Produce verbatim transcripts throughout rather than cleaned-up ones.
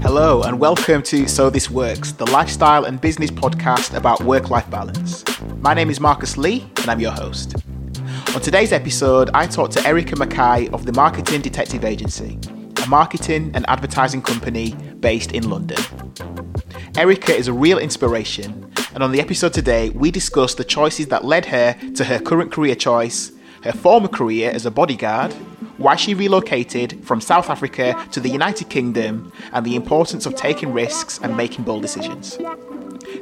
Hello and welcome to So This Works, the lifestyle and business podcast about work-life balance. My name is Marcus Lee and I'm your host. On today's episode, I talk to Erica McKay of the Marketing Detective Agency, a marketing and advertising company based in London. Erica is a real inspiration, and on the episode today, we discuss the choices that led her to her current career choice, her former career as a bodyguard, why she relocated from South Africa to the United Kingdom, and the importance of taking risks and making bold decisions.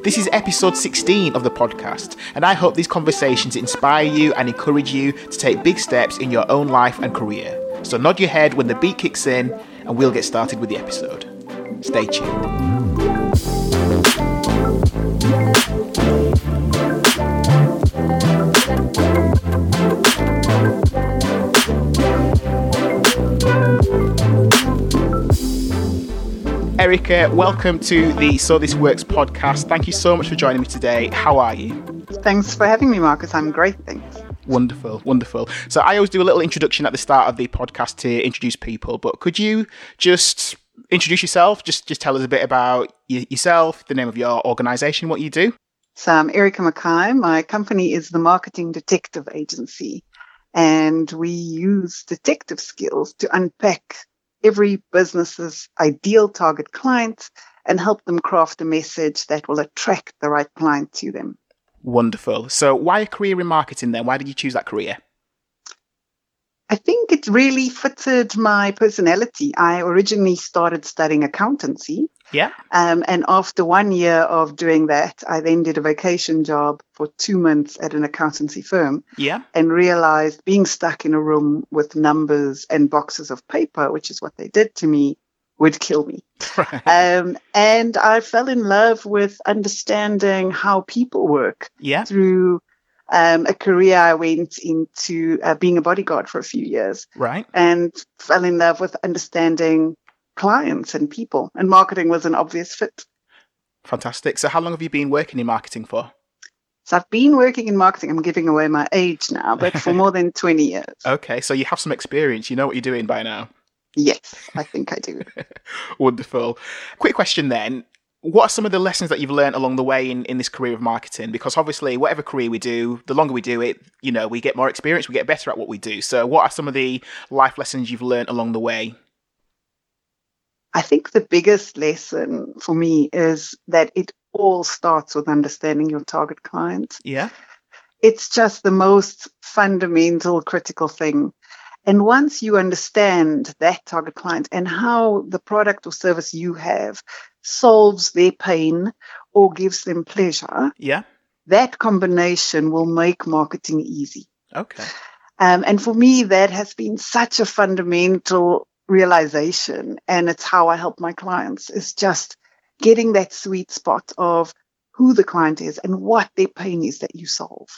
This is episode sixteen of the podcast, and I hope these conversations inspire you and encourage you to take big steps in your own life and career. So nod your head when the beat kicks in, and we'll get started with the episode. Stay tuned. Erica, welcome to the So This Works podcast. Thank you so much for joining me today. How are you? Thanks for having me, Marcus. I'm great, thanks. Wonderful, wonderful. So I always do a little introduction at the start of the podcast to introduce people, but could you just introduce yourself? Just just tell us a bit about y- yourself, the name of your organisation, what you do. So I'm Erica McKay. My company is the Marketing Detective Agency, and we use detective skills to unpack every business's ideal target clients and help them craft a message that will attract the right client to them. Wonderful. So why a career in marketing then? Why did you choose that career? I think it really fitted my personality. I originally started studying accountancy. Yeah. Um, and after one year of doing that, I then did a vacation job for two months at an accountancy firm. Yeah. And realized being stuck in a room with numbers and boxes of paper, which is what they did to me, would kill me. Right. Um, and I fell in love with understanding how people work. Yeah. Through Um, a career I went into uh, being a bodyguard for a few years. Right. And fell in love with understanding clients and people. And marketing was an obvious fit. Fantastic. So how long have you been working in marketing for? So I've been working in marketing. I'm giving away my age now, but for more than twenty years. Okay. So you have some experience. You know what you're doing by now. Yes, I think I do. Wonderful. Quick question then. What are some of the lessons that you've learned along the way in, in this career of marketing? Because obviously, whatever career we do, the longer we do it, you know, we get more experience, we get better at what we do. So what are some of the life lessons you've learned along the way? I think the biggest lesson for me is that it all starts with understanding your target client. Yeah. It's just the most fundamental, critical thing. And once you understand that target client and how the product or service you have solves their pain or gives them pleasure, yeah, that combination will make marketing easy. Okay. Um, and for me, that has been such a fundamental realization, and it's how I help my clients, is just getting that sweet spot of who the client is and what their pain is that you solve.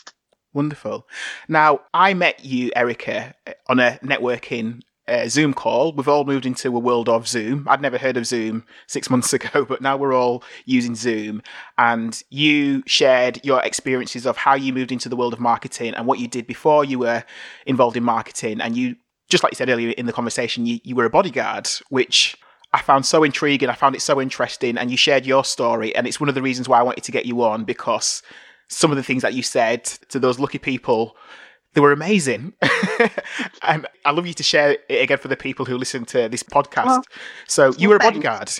Wonderful. Now, I met you, Erica, on a networking Uh, Zoom call. We've all moved into a world of Zoom. I'd never heard of Zoom six months ago, but now we're all using Zoom. And you shared your experiences of how you moved into the world of marketing and what you did before you were involved in marketing. And you, just like you said earlier in the conversation, you, you were a bodyguard, which I found so intriguing. I found it so interesting. And you shared your story. And it's one of the reasons why I wanted to get you on, because some of the things that you said to those lucky people, they were amazing. And I love you to share it again for the people who listen to this podcast. Well, so you were a bodyguard.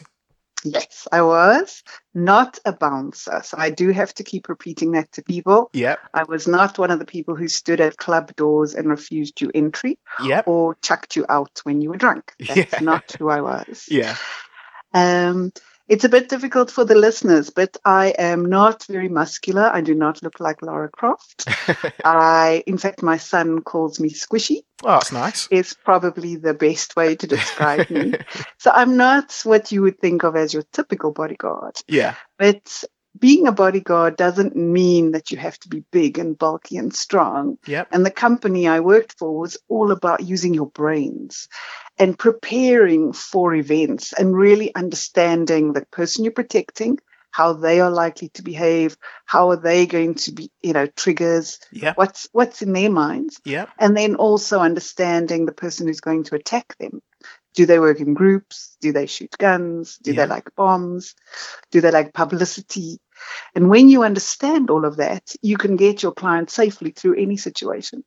Yes, I was. Not a bouncer. So I do have to keep repeating that to people. Yeah. I was not one of the people who stood at club doors and refused you entry. Yep. Or chucked you out when you were drunk. That's yeah. not who I was. Yeah. Um, it's a bit difficult for the listeners, but I am not very muscular. I do not look like Lara Croft. I, in fact, my son calls me squishy. Oh, that's nice. It's probably the best way to describe me. So I'm not what you would think of as your typical bodyguard. Yeah. But being a bodyguard doesn't mean that you have to be big and bulky and strong. Yep. And the company I worked for was all about using your brains and preparing for events and really understanding the person you're protecting, how they are likely to behave, how are they going to be, you know, triggers, yep. what's what's in their minds. Yep. And then also understanding the person who's going to attack them. Do they work in groups? Do they shoot guns? Do yeah. they like bombs? Do they like publicity? And when you understand all of that, you can get your client safely through any situation.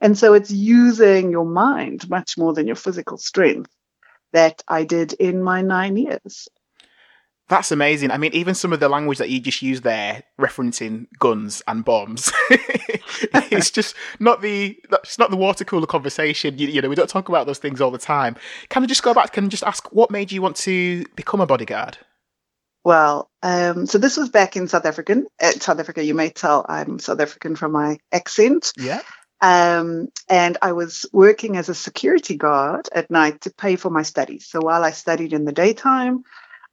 And so it's using your mind much more than your physical strength that I did in my nine years. That's amazing. I mean, even some of the language that you just used there, referencing guns and bombs, it's just not the it's not the water cooler conversation. You, you know, we don't talk about those things all the time. Can I just go back? Can I just ask, what made you want to become a bodyguard? Well, um, so this was back in South African uh, South Africa. You may tell I'm South African from my accent. Yeah. Um, and I was working as a security guard at night to pay for my studies. So while I studied in the daytime,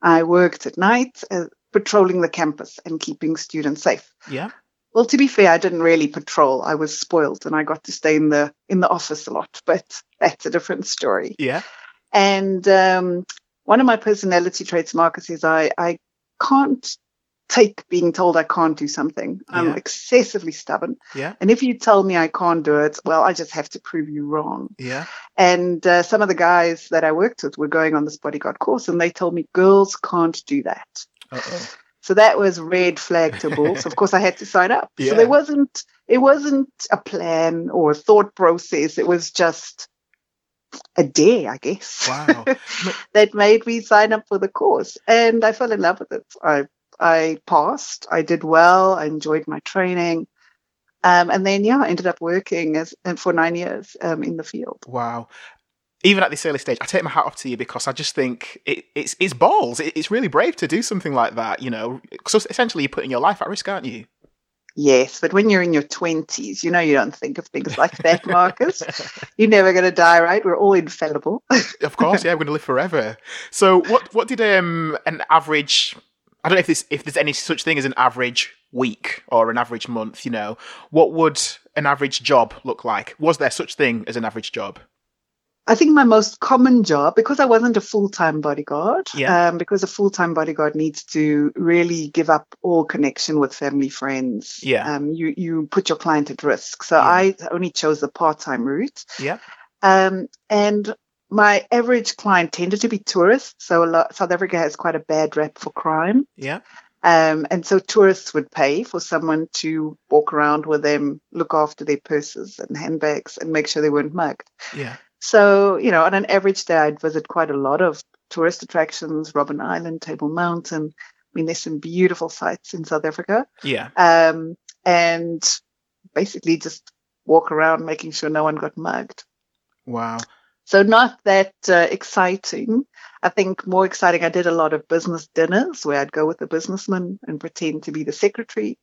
I worked at night, uh, patrolling the campus and keeping students safe. Yeah. Well, to be fair, I didn't really patrol. I was spoiled, and I got to stay in the in the office a lot. But that's a different story. Yeah. And um, one of my personality traits, Marcus, is I I can't take being told I can't do something. I'm yeah. excessively stubborn. Yeah. And if you tell me I can't do it, well, I just have to prove you wrong. Yeah. And uh, some of the guys that I worked with were going on this bodyguard course, and they told me girls can't do that. Uh-oh. So that was red flag to bulls. So of course, I had to sign up. Yeah. So there wasn't it wasn't a plan or a thought process. It was just a day, I guess. Wow. That made me sign up for the course, and I fell in love with it. I I passed. I did well. I enjoyed my training. Um, and then, yeah, I ended up working as and for nine years um, in the field. Wow. Even at this early stage, I take my hat off to you, because I just think it, it's it's balls. It, it's really brave to do something like that, you know. So essentially, you're putting your life at risk, aren't you? Yes, but when you're in your twenties, you know, you don't think of things like that, Marcus. You're never going to die, right? We're all infallible. Of course, yeah, we're going to live forever. So what, what did um, an average... I don't know if this, if there's any such thing as an average week or an average month, you know. What would an average job look like? Was there such thing as an average job? I think my most common job, because I wasn't a full-time bodyguard, yeah. um, because a full-time bodyguard needs to really give up all connection with family, friends. Yeah. Um, you, you put your client at risk. So yeah. I only chose the part-time route. Yeah. Um, and my average client tended to be tourists. So a lot, South Africa has quite a bad rap for crime. Yeah. Um, and so tourists would pay for someone to walk around with them, look after their purses and handbags, and make sure they weren't mugged. Yeah. So, you know, on an average day, I'd visit quite a lot of tourist attractions, Robben Island, Table Mountain. I mean, there's some beautiful sites in South Africa. Yeah. Um, and basically just walk around making sure no one got mugged. Wow. So not that uh, exciting. I think more exciting, I did a lot of business dinners where I'd go with a businessman and pretend to be the secretary.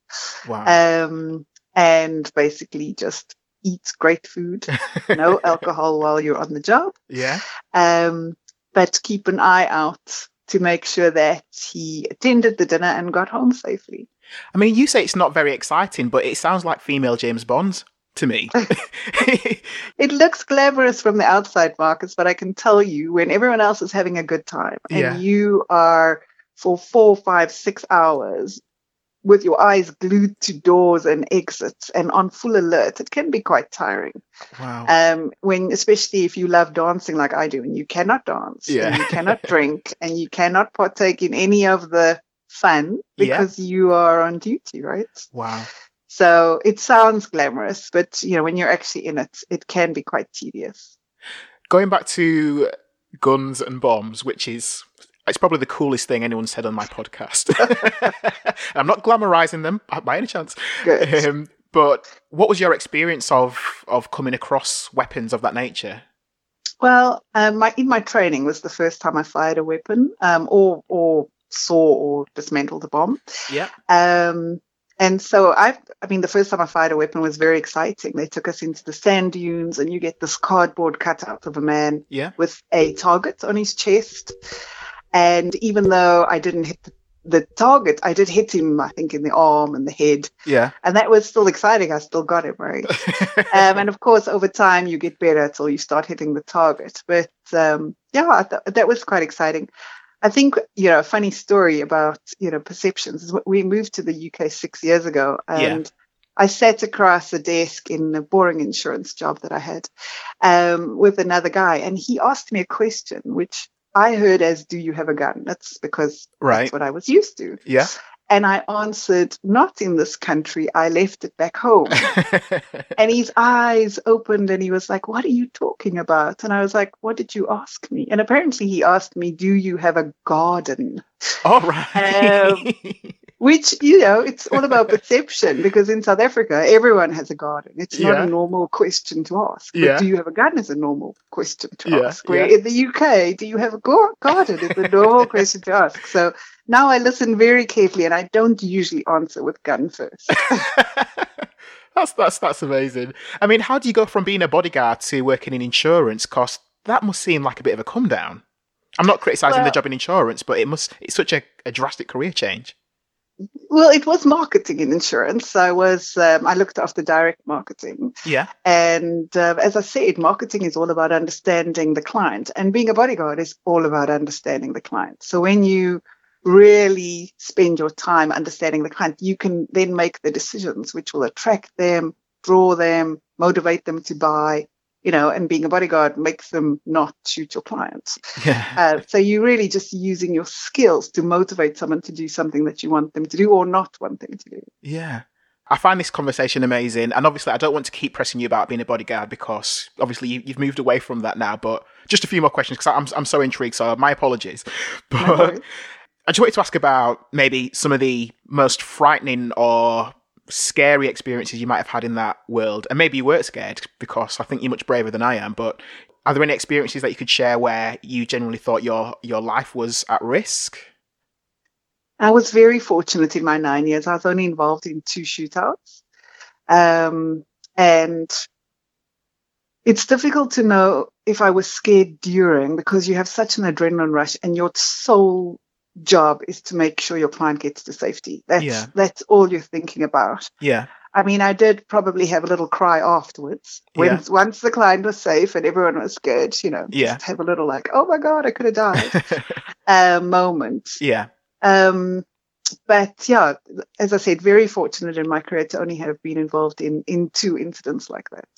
Wow. Um, and basically just eat great food, no alcohol while you're on the job. Yeah. Um, but keep an eye out to make sure that he attended the dinner and got home safely. I mean, you say it's not very exciting, but it sounds like female James Bond to me. It looks glamorous from the outside, Marcus, but I can tell you, when everyone else is having a good time and yeah. you are for four, five, six hours with your eyes glued to doors and exits and on full alert, it can be quite tiring. Wow. Um, when, especially if you love dancing like I do, and you cannot dance, yeah. and you cannot drink, and you cannot partake in any of the fun because yeah. you are on duty, right? Wow. So it sounds glamorous, but, you know, when you're actually in it, it can be quite tedious. Going back to guns and bombs, which is, it's probably the coolest thing anyone's said on my podcast. I'm not glamorizing them by any chance. Good. Um, but what was your experience of, of coming across weapons of that nature? Well, um, my, in my training was the first time I fired a weapon um, or, or saw or dismantled a bomb. Yeah. Um And so, I I mean, the first time I fired a weapon was very exciting. They took us into the sand dunes, and you get this cardboard cutout of a man yeah. with a target on his chest. And even though I didn't hit the, the target, I did hit him, I think, in the arm and the head. Yeah. And that was still exciting. I still got him, right? um, and, of course, over time, you get better until you start hitting the target. But, um, yeah, I th- that was quite exciting. I think, you know, a funny story about, you know, perceptions. We moved to the U K six years ago, and yeah. I sat across the desk in a boring insurance job that I had um, with another guy, and he asked me a question, which I heard as, do you have a gun? That's because right. that's what I was used to. Yeah. And I answered, not in this country. I left it back home. And his eyes opened and he was like, what are you talking about? And I was like, what did you ask me? And apparently he asked me, do you have a garden? All right. Um, which, you know, it's all about perception, because in South Africa, everyone has a garden. It's not yeah. a normal question to ask. But yeah. do you have a garden is a normal question to yeah. ask. Where yeah. in the U K, do you have a go- garden is a normal question to ask. So now I listen very carefully, and I don't usually answer with gun first. that's, that's, that's amazing. I mean, how do you go from being a bodyguard to working in insurance? Because that must seem like a bit of a come down. I'm not criticizing well, the job in insurance, but it must it's such a, a drastic career change. Well, it was marketing in insurance. I was um, I looked after direct marketing. Yeah. And uh, as I said, marketing is all about understanding the client, and being a bodyguard is all about understanding the client. So when you really spend your time understanding the client, you can then make the decisions which will attract them, draw them, motivate them to buy. You know, and being a bodyguard makes them not shoot your clients. Yeah. Uh, so you're really just using your skills to motivate someone to do something that you want them to do or not want them to do. Yeah. I find this conversation amazing. And obviously, I don't want to keep pressing you about being a bodyguard, because obviously you, you've moved away from that now. But just a few more questions, because I'm I'm so intrigued. So my apologies. But no worries. I just wanted to ask about maybe some of the most frightening or scary experiences you might have had in that world, and maybe you weren't scared, because I think you're much braver than I am, but are there any experiences that you could share where you genuinely thought your your life was at risk? I was very fortunate in my nine years. I was only involved in two shootouts, um and it's difficult to know if I was scared during, because you have such an adrenaline rush, and your soul job is to make sure your client gets to safety. That's yeah. that's all you're thinking about. Yeah. I mean, I did probably have a little cry afterwards. When, yeah. Once the client was safe and everyone was good, you know, yeah. just have a little like, oh my God, I could have died uh, moment. Yeah. Um, but yeah, as I said, very fortunate in my career to only have been involved in, in two incidents like that.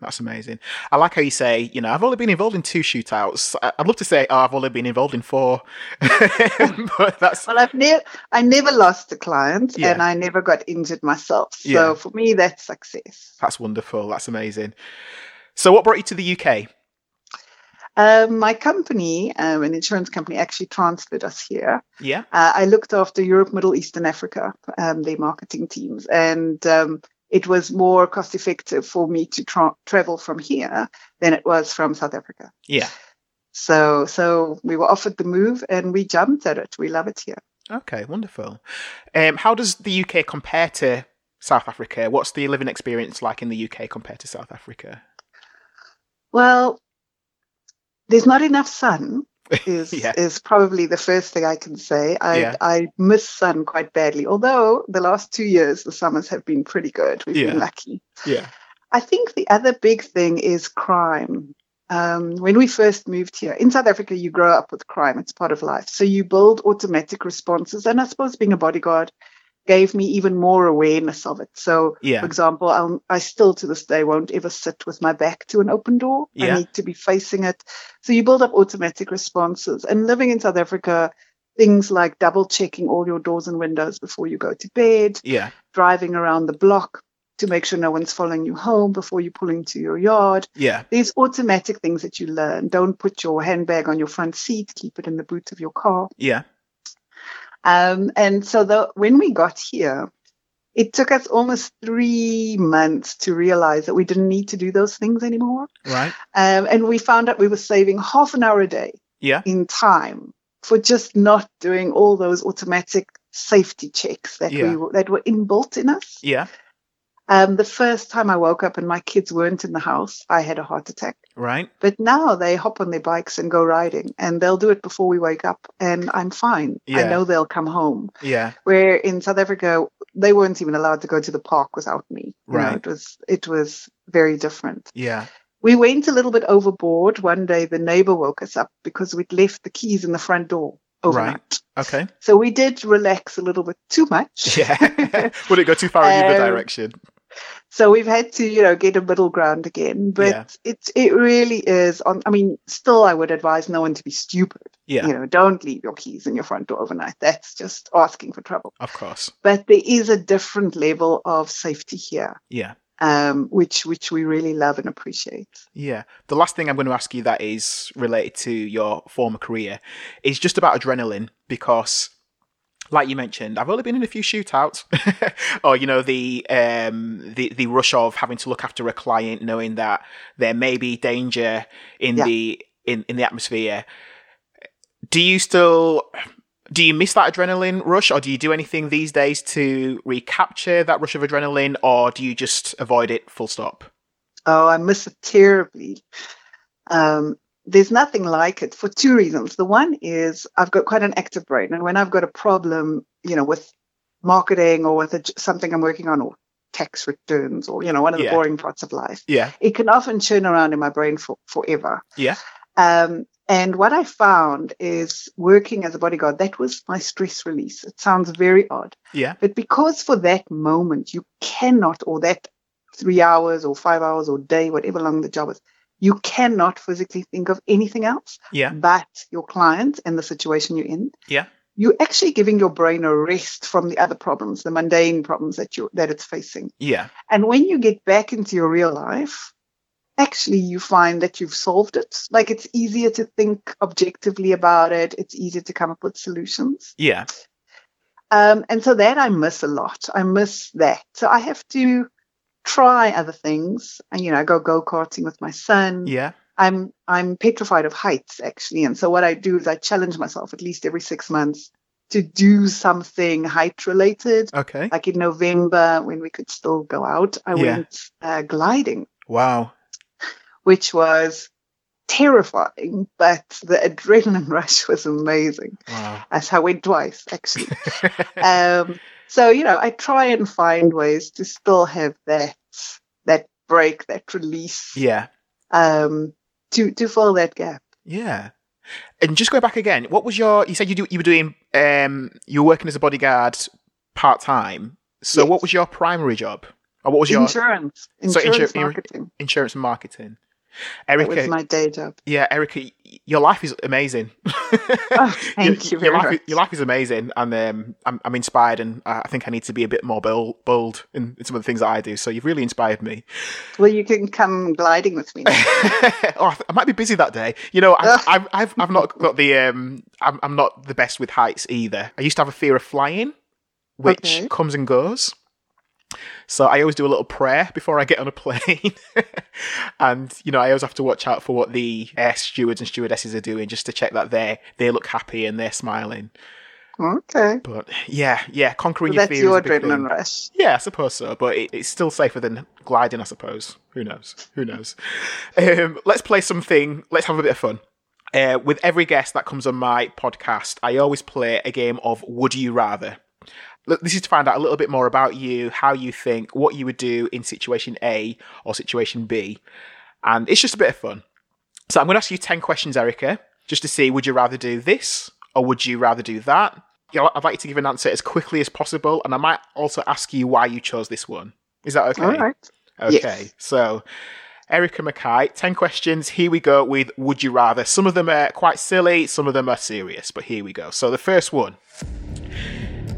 That's amazing. I like how you say, you know, I've only been involved in two shootouts. I'd love to say, oh, I've only been involved in four. But that's... Well, I've never, I never lost a client yeah. and I never got injured myself. So yeah. for me, that's success. That's wonderful. That's amazing. So what brought you to the U K? Um, my company, um, an insurance company, actually transferred us here. Yeah. Uh, I looked after Europe, Middle East and Africa, um, their marketing teams. And, um, it was more cost effective for me to tra- travel from here than it was from South Africa. Yeah. So so we were offered the move and we jumped at it. We love it here. Okay, wonderful. Um, how does the U K compare to South Africa? What's the living experience like in the U K compared to South Africa? Well, there's not enough sun. Is yeah. is probably the first thing I can say. I yeah. I miss sun quite badly, although the last two years the summers have been pretty good. We've yeah. been lucky. Yeah. I think the other big thing is crime. Um, when we first moved here, in South Africa, you grow up with crime. It's part of life. So you build automatic responses. And I suppose being a bodyguard gave me even more awareness of it. So, yeah. for example, I'll, I still to this day won't ever sit with my back to an open door. Yeah. I need to be facing it. So you build up automatic responses. And living in South Africa, things like double-checking all your doors and windows before you go to bed, yeah. driving around the block to make sure no one's following you home before you pull into your yard. Yeah. These automatic things that you learn. Don't put your handbag on your front seat. Keep it in the boot of your car. Yeah. Um, and so the, when we got here, it took us almost three months to realize that we didn't need to do those things anymore. Right. Um, and we found out we were saving half an hour a day yeah. in time for just not doing all those automatic safety checks that yeah. we that were inbuilt in us. Yeah. Um, the first time I woke up and my kids weren't in the house, I had a heart attack. Right. But now they hop on their bikes and go riding, and they'll do it before we wake up, and I'm fine. Yeah. I know they'll come home. Yeah. Where in South Africa, they weren't even allowed to go to the park without me. Right. You know, it was it was very different. Yeah. We went a little bit overboard. One day the neighbor woke us up because we'd left the keys in the front door. overnight. Right. Okay. So we did relax a little bit too much. Yeah. Would it go too far in either um, direction? So we've had to, you know, get a middle ground again. But yeah. it it really is on. I mean, still, I would advise no one to be stupid. Yeah. You know, don't leave your keys in your front door overnight. That's just asking for trouble. Of course. But there is a different level of safety here. Yeah. Um, which which we really love and appreciate. Yeah. The last thing I'm going to ask you that is related to your former career is just about adrenaline, because, like you mentioned, I've only been in a few shootouts or, you know, the, um, the the rush of having to look after a client, knowing that there may be danger in yeah. the in, in the atmosphere. Do you still, do you miss that adrenaline rush, or do you do anything these days to recapture that rush of adrenaline, or do you just avoid it full stop? Oh, I miss it terribly. Um There's nothing like it for two reasons. The one is I've got quite an active brain. And when I've got a problem, you know, with marketing or with a, something I'm working on, or tax returns, or, you know, one of the yeah. boring parts of life, yeah, it can often churn around in my brain for, forever. Yeah. Um, and what I found is working as a bodyguard, that was my stress release. It sounds very odd. Yeah. But because for that moment, you cannot, or that three hours or five hours or day, whatever long the job is, you cannot physically think of anything else yeah. but your client and the situation you're in. Yeah. You're actually giving your brain a rest from the other problems, the mundane problems that you that it's facing. Yeah. And when you get back into your real life, actually you find that you've solved it. Like, it's easier to think objectively about it. It's easier to come up with solutions. Yeah. Um, and so that I miss a lot. I miss that. So I have to try other things, and you know, I go go-karting with my son. Yeah, I'm I'm petrified of heights, actually, and so what I do is I challenge myself at least every six months to do something height-related. Okay, like in November when we could still go out, I yeah. went uh, gliding. Wow, which was terrifying, but the adrenaline rush was amazing. Wow. As I went twice, actually. um, so you know, I try and find ways to still have that that break, that release. Yeah. Um, to to fill that gap. Yeah. And just going back again, what was your? You said you do, you were doing um you were working as a bodyguard part time. So yes. What was your primary job? Or what was your insurance? Insurance so insur- marketing. Insurance marketing. Erica, that was my day job. Yeah, Erica, your life is amazing. Oh, thank your, you very your life, much. Your life is amazing, and um, I'm, I'm inspired, and I think I need to be a bit more bold, bold in, in some of the things that I do. So you've really inspired me. Well, you can come gliding with me. Oh, I might be busy that day. You know, I've, I've, I've, I've not got the. Um, I'm, I'm not the best with heights either. I used to have a fear of flying, which okay. comes and goes. So I always do a little prayer before I get on a plane. And, you know, I always have to watch out for what the air stewards and stewardesses are doing, just to check that they they look happy and they're smiling. Okay. But yeah, yeah, conquering well, your fears. That's your adrenaline rush. Yeah, I suppose so. But it, it's still safer than gliding, I suppose. Who knows? Who knows? um, let's play something. Let's have a bit of fun. Uh, with every guest that comes on my podcast, I always play a game of Would You Rather? This is to find out a little bit more about you, how you think, what you would do in situation A or situation B. And it's just a bit of fun. So I'm going to ask you ten questions, Erica, just to see, would you rather do this or would you rather do that? I'd like you to give an answer as quickly as possible. And I might also ask you why you chose this one. Is that okay? All right. Okay. Yes. So Erica McKay, ten questions. Here we go with Would You Rather. Some of them are quite silly. Some of them are serious. But here we go. So the first one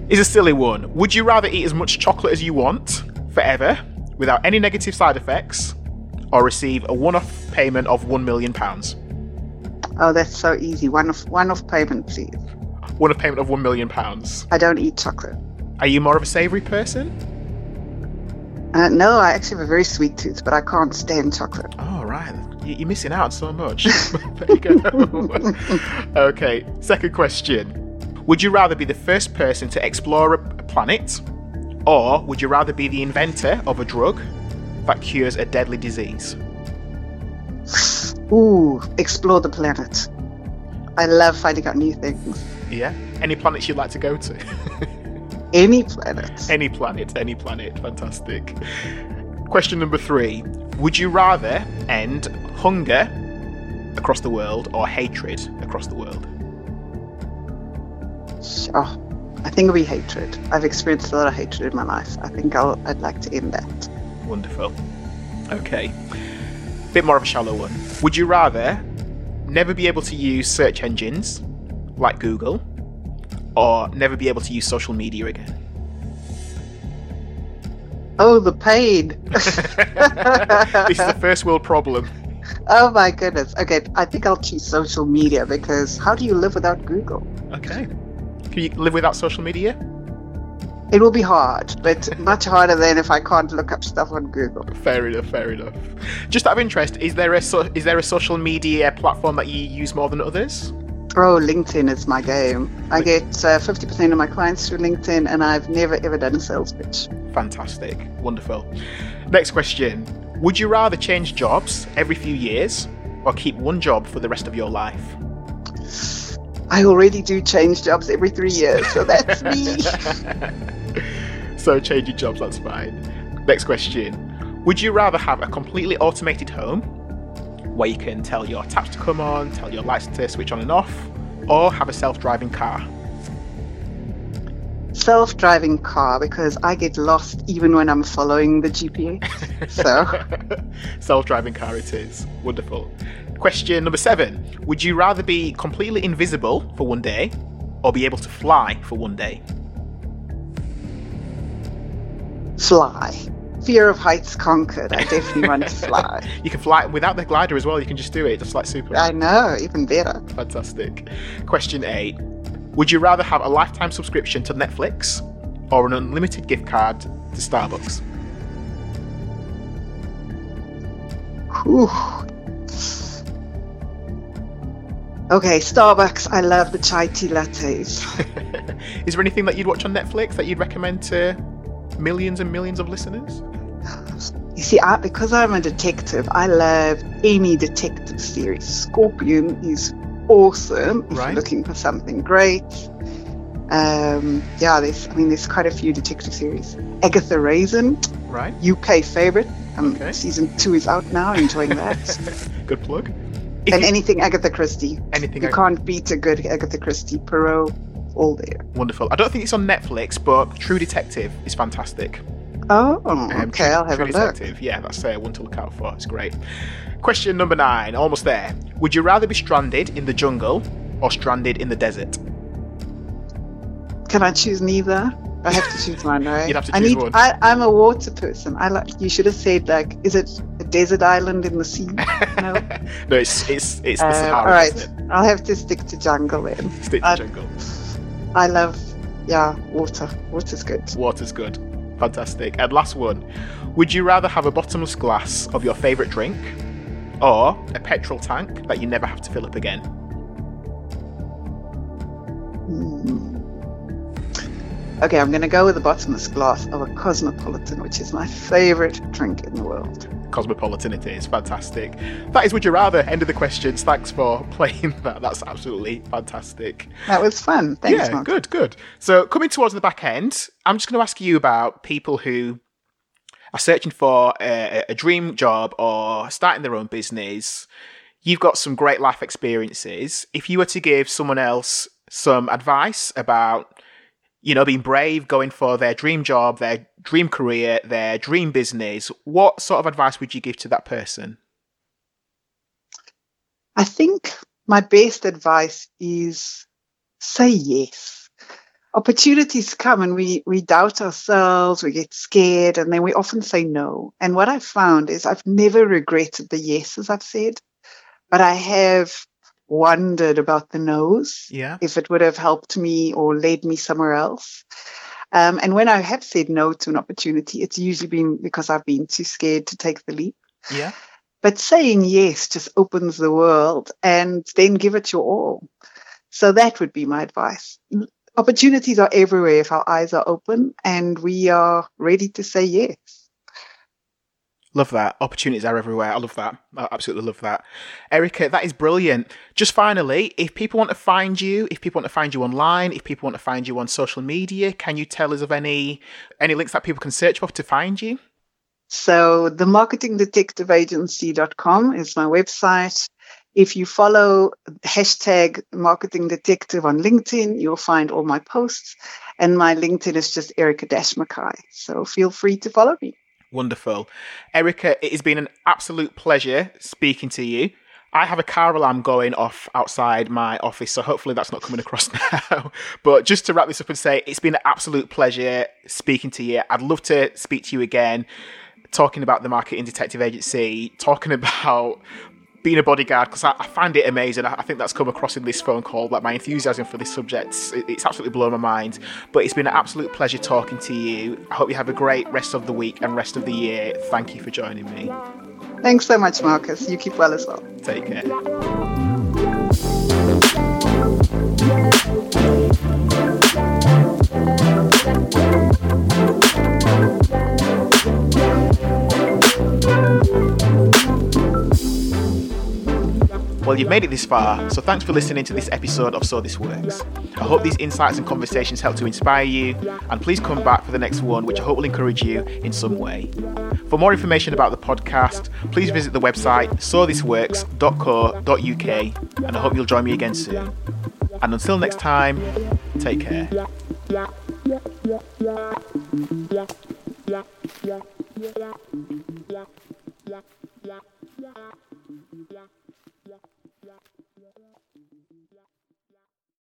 is a silly one. Would you rather eat as much chocolate as you want forever without any negative side effects, or receive a one-off payment of one million pounds? Oh, that's so easy. One-off one-off payment, please. One-off payment of one million pounds. I don't eat chocolate. Are you more of a savoury person? Uh, no, I actually have a very sweet tooth, but I can't stand chocolate. Oh, right. You're missing out so much. There you go. Okay, second question. Would you rather be the first person to explore a planet, or would you rather be the inventor of a drug that cures a deadly disease? Ooh, explore the planet. I love finding out new things. Yeah. Any planets you'd like to go to? Any planet. Any planet, any planet. Fantastic. Question number three. Would you rather end hunger across the world or hatred across the world? oh, I think it'll be hatred. I've experienced a lot of hatred in my life. I think I'll, I'd like to end that. Wonderful. Okay. Bit more of a shallow one. Would you rather never be able to use search engines like Google, or never be able to use social media again? Oh, the pain. This is the first world problem. Oh my goodness. Okay, I think I'll choose social media, because how do you live without Google? Okay. Can you live without social media? It will be hard, but much harder than if I can't look up stuff on Google. Fair enough, fair enough. Just out of interest, is there a so- is there a social media platform that you use more than others? Oh, LinkedIn is my game. I get uh, fifty percent of my clients through LinkedIn, and I've never ever done a sales pitch. Fantastic. Wonderful. Next question. Would you rather change jobs every few years, or keep one job for the rest of your life? I already do change jobs every three years, so that's me. So changing jobs, that's fine. Next question. Would you rather have a completely automated home, where you can tell your taps to come on, tell your lights to switch on and off, or have a self-driving car? Self-driving car, because I get lost even when I'm following the G P S. So, self-driving car it is. Wonderful. Question number seven. Would you rather be completely invisible for one day, or be able to fly for one day? Fly. Fear of heights conquered. I definitely want to fly. You can fly without the glider as well. You can just do it, just like Super. I know, even better. Fantastic. Question eight. Would you rather have a lifetime subscription to Netflix, or an unlimited gift card to Starbucks? Whew. Okay, Starbucks. I love the chai tea lattes. Is there anything that you'd watch on Netflix that you'd recommend to millions and millions of listeners? You see, I, because I'm a detective, I love any detective series. Scorpion is awesome if right. you're looking for something great. Um, yeah, there's, I mean, there's quite a few detective series. Agatha Raisin, right. U K favourite. Um, okay. Season two is out now, enjoying that. Good plug. If and you, anything Agatha Christie. Anything. You Ag- can't beat a good Agatha Christie. Poirot. All there. Wonderful. I don't think it's on Netflix, but True Detective is fantastic. Oh, okay. Um, True, I'll have True a Detective. Look. Yeah, that's uh, one to look out for. It's great. Question number nine, almost there. Would you rather be stranded in the jungle or stranded in the desert? Can I choose neither? I have to choose one, right? You'd have to choose I need, one. I, I'm a water person. I like. You should have said, like, is it a desert island in the sea? No, no, it's it's it's the Sahara. Um, all right, isn't it? I'll have to stick to jungle then. Stick to I, jungle. I love, yeah, water. Water's good. Water's good. Fantastic. And last one. Would you rather have a bottomless glass of your favourite drink, or a petrol tank that you never have to fill up again? Mm. Okay, I'm going to go with a bottomless glass of a Cosmopolitan, which is my favourite drink in the world. Cosmopolitan it is. Fantastic. That is Would You Rather. End of the questions. Thanks for playing that. That's absolutely fantastic. That was fun. Thanks, yeah, Mark. Good, good. So coming towards the back end, I'm just going to ask you about people who are searching for a, a dream job or starting their own business. You've got some great life experiences. If you were to give someone else some advice about, you know, being brave, going for their dream job, their dream career, their dream business, what sort of advice would you give to that person? I think my best advice is say yes. Opportunities come and we, we doubt ourselves, we get scared, and then we often say no. And what I've found is I've never regretted the yeses I've said, but I have wondered about the no's, yeah. if it would have helped me or led me somewhere else. Um, and when I have said no to an opportunity, it's usually been because I've been too scared to take the leap. Yeah. But saying yes just opens the world, and then give it your all. So that would be my advice. Opportunities are everywhere if our eyes are open and we are ready to say yes. Love that. Opportunities are everywhere. I love that. I absolutely love that. Erica, that is brilliant. Just finally, if people want to find you, if people want to find you online, if people want to find you on social media, can you tell us of any any links that people can search for to find you? So the marketing detective agency dot com is my website. If you follow hashtag Marketing Detective on LinkedIn, you'll find all my posts. And my LinkedIn is just Erica McKay. So feel free to follow me. Wonderful. Erica, it has been an absolute pleasure speaking to you. I have a car alarm going off outside my office, so hopefully that's not coming across now. But just to wrap this up and say, it's been an absolute pleasure speaking to you. I'd love to speak to you again, talking about the Marketing Detective Agency, talking about being a bodyguard, because I, I find it amazing. I, I think that's come across in this phone call, like my enthusiasm for this subject, it, it's absolutely blown my mind. But it's been an absolute pleasure talking to you. I hope you have a great rest of the week and rest of the year. Thank you for joining me. Thanks so much, Marcus. You keep well as well. Take care. Well, you've made it this far, so thanks for listening to this episode of So This Works. I hope these insights and conversations help to inspire you, and please come back for the next one, which I hope will encourage you in some way. For more information about the podcast, please visit the website so this works dot co dot u k, and I hope you'll join me again soon. And until next time, take care. Yeah.